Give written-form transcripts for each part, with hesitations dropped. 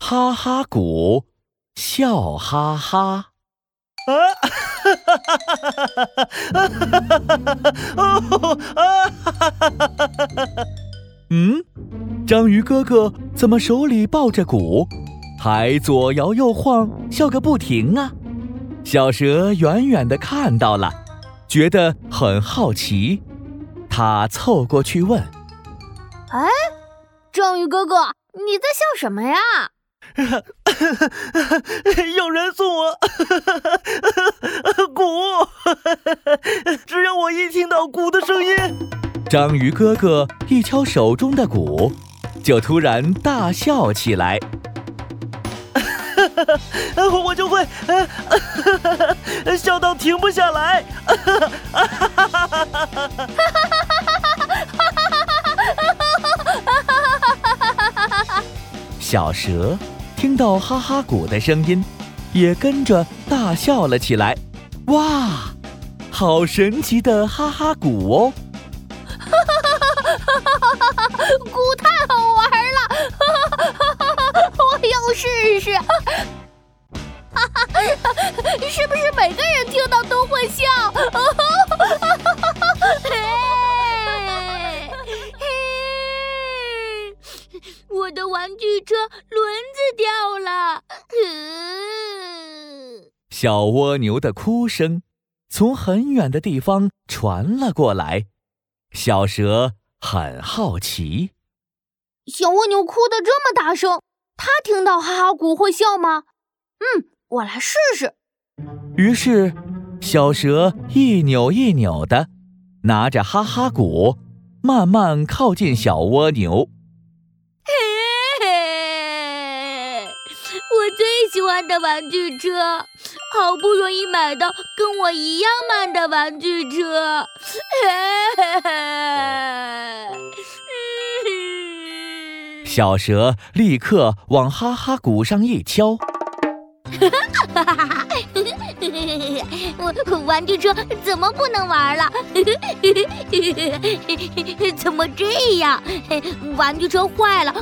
哈哈鼓，笑哈哈。啊！章鱼哥哥怎么手里抱着鼓，还左摇右晃，笑个不停啊？小蛇远远地看到了，觉得很好奇，他凑过去问：“哎，章鱼哥哥，你在笑什么呀？”有人送我鼓，只要我一听到鼓的声音，章鱼哥哥一敲手中的鼓，就突然大笑起来。我就会笑到停不下来。小蛇听到哈哈鼓的声音，也跟着大笑了起来。哇，好神奇的哈哈鼓哦！鼓太好玩了，我要试试。是不是每个人听到都会笑？我的玩具车轮子掉了。小蜗牛的哭声从很远的地方传了过来，小蛇很好奇。小蜗牛哭得这么大声，它听到哈哈鼓会笑吗？我来试试。于是，小蛇一扭一扭的，拿着哈哈鼓，慢慢靠近小蜗牛。我最喜欢的玩具车，好不容易买到跟我一样慢的玩具车。小蛇立刻往哈哈鼓上一敲。我玩具车怎么不能玩了？怎么这样？玩具车坏了，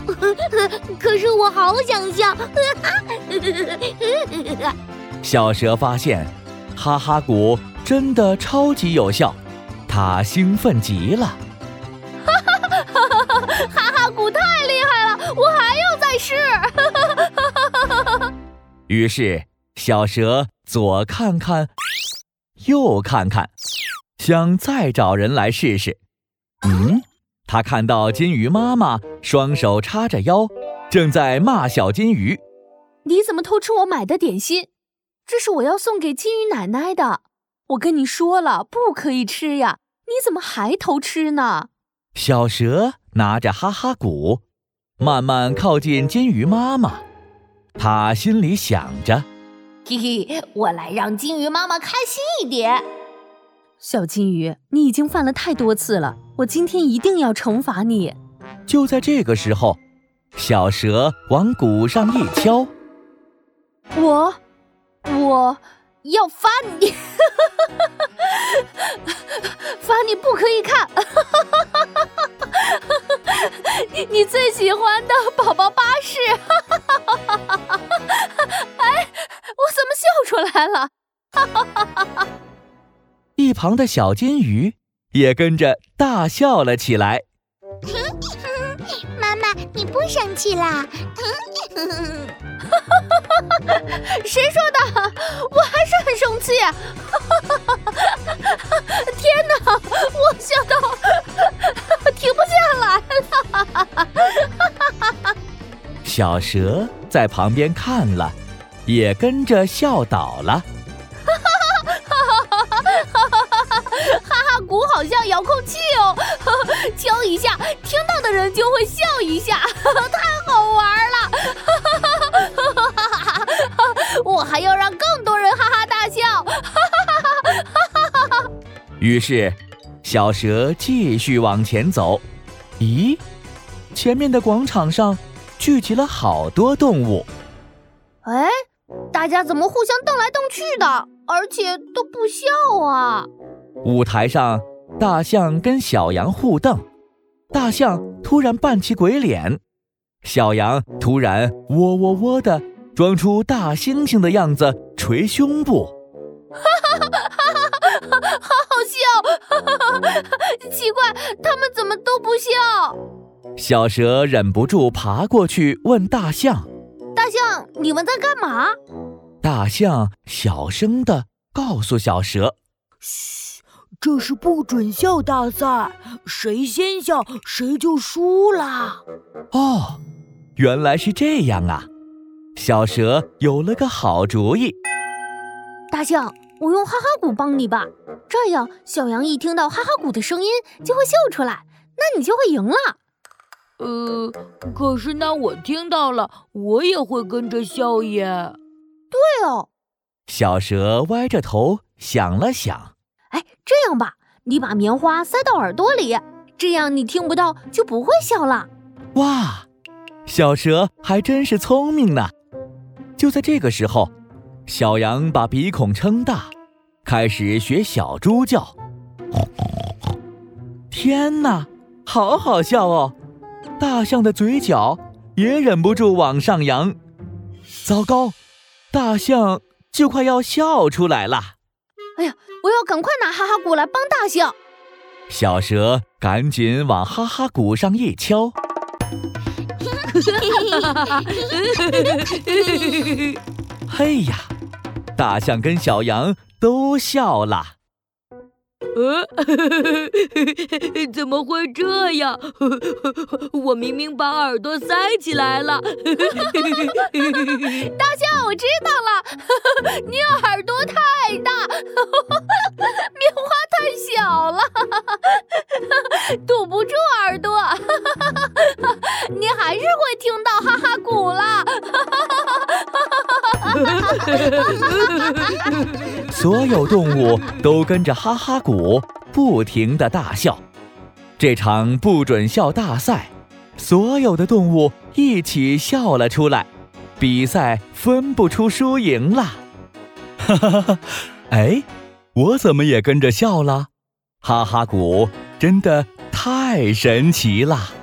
可是我好想笑。小蛇发现哈哈鼓真的超级有效，它兴奋极了。哈哈鼓太厉害了，我还要再试。于是小蛇左看看右看看，想再找人来试试。他看到金鱼妈妈双手插着腰，正在骂小金鱼：“你怎么偷吃我买的点心？这是我要送给金鱼奶奶的。我跟你说了，不可以吃呀，你怎么还偷吃呢？”小蛇拿着哈哈鼓，慢慢靠近金鱼妈妈。他心里想着：“嘿嘿，我来让金鱼妈妈开心一点。”小金鱼，你已经犯了太多次了，我今天一定要惩罚你。就在这个时候，小蛇往鼓上一敲：“我要罚你，罚你不可以看你最喜欢的宝宝巴士。”出来了。一旁的小金鱼也跟着大笑了起来。妈妈，你不生气啦？谁说的？我还是很生气。天哪，我笑到停不下来了。小蛇在旁边看了，也跟着笑倒了。哈哈鼓好像遥控器哦，敲一下，听到的人就会笑一下，太好玩了。我还要让更多人哈哈大笑。于是，小蛇继续往前走。咦，前面的广场上聚集了好多动物。哎，大家怎么互相瞪来瞪去的，而且都不笑啊？舞台上，大象跟小羊互瞪，大象突然扮起鬼脸，小羊突然喔喔喔地装出大猩猩的样子，捶胸部。好笑！奇怪，他们怎么都不笑？小蛇忍不住爬过去问大象：“大象，你们在干嘛？”大象小声地告诉小蛇：“嘘，这是不准笑大赛，谁先笑谁就输啦。”哦，原来是这样啊！小蛇有了个好主意。大象，我用哈哈鼓帮你吧，这样小羊一听到哈哈鼓的声音就会笑出来，那你就会赢了。可是那我听到了，我也会跟着笑耶。对哦。小蛇歪着头想了想，哎，这样吧，你把棉花塞到耳朵里，这样你听不到就不会笑了。哇，小蛇还真是聪明呢。就在这个时候，小羊把鼻孔撑大，开始学小猪叫。天哪，好好笑哦！大象的嘴角也忍不住往上扬。糟糕，大象就快要笑出来了。哎呀，我要赶快拿哈哈鼓来帮大象。小蛇赶紧往哈哈鼓上一敲。嘿呀，大象跟小羊都笑了。怎么会这样？我明明把耳朵塞起来了。大象，我知道了，你耳朵太大，棉花太小了，堵不住耳朵，你还是会听到哈哈鼓了。所有动物都跟着哈哈鼓不停地大笑。这场不准笑大赛，所有的动物一起笑了出来，比赛分不出输赢了。哈哈哈！哎，我怎么也跟着笑了？哈哈鼓真的太神奇了！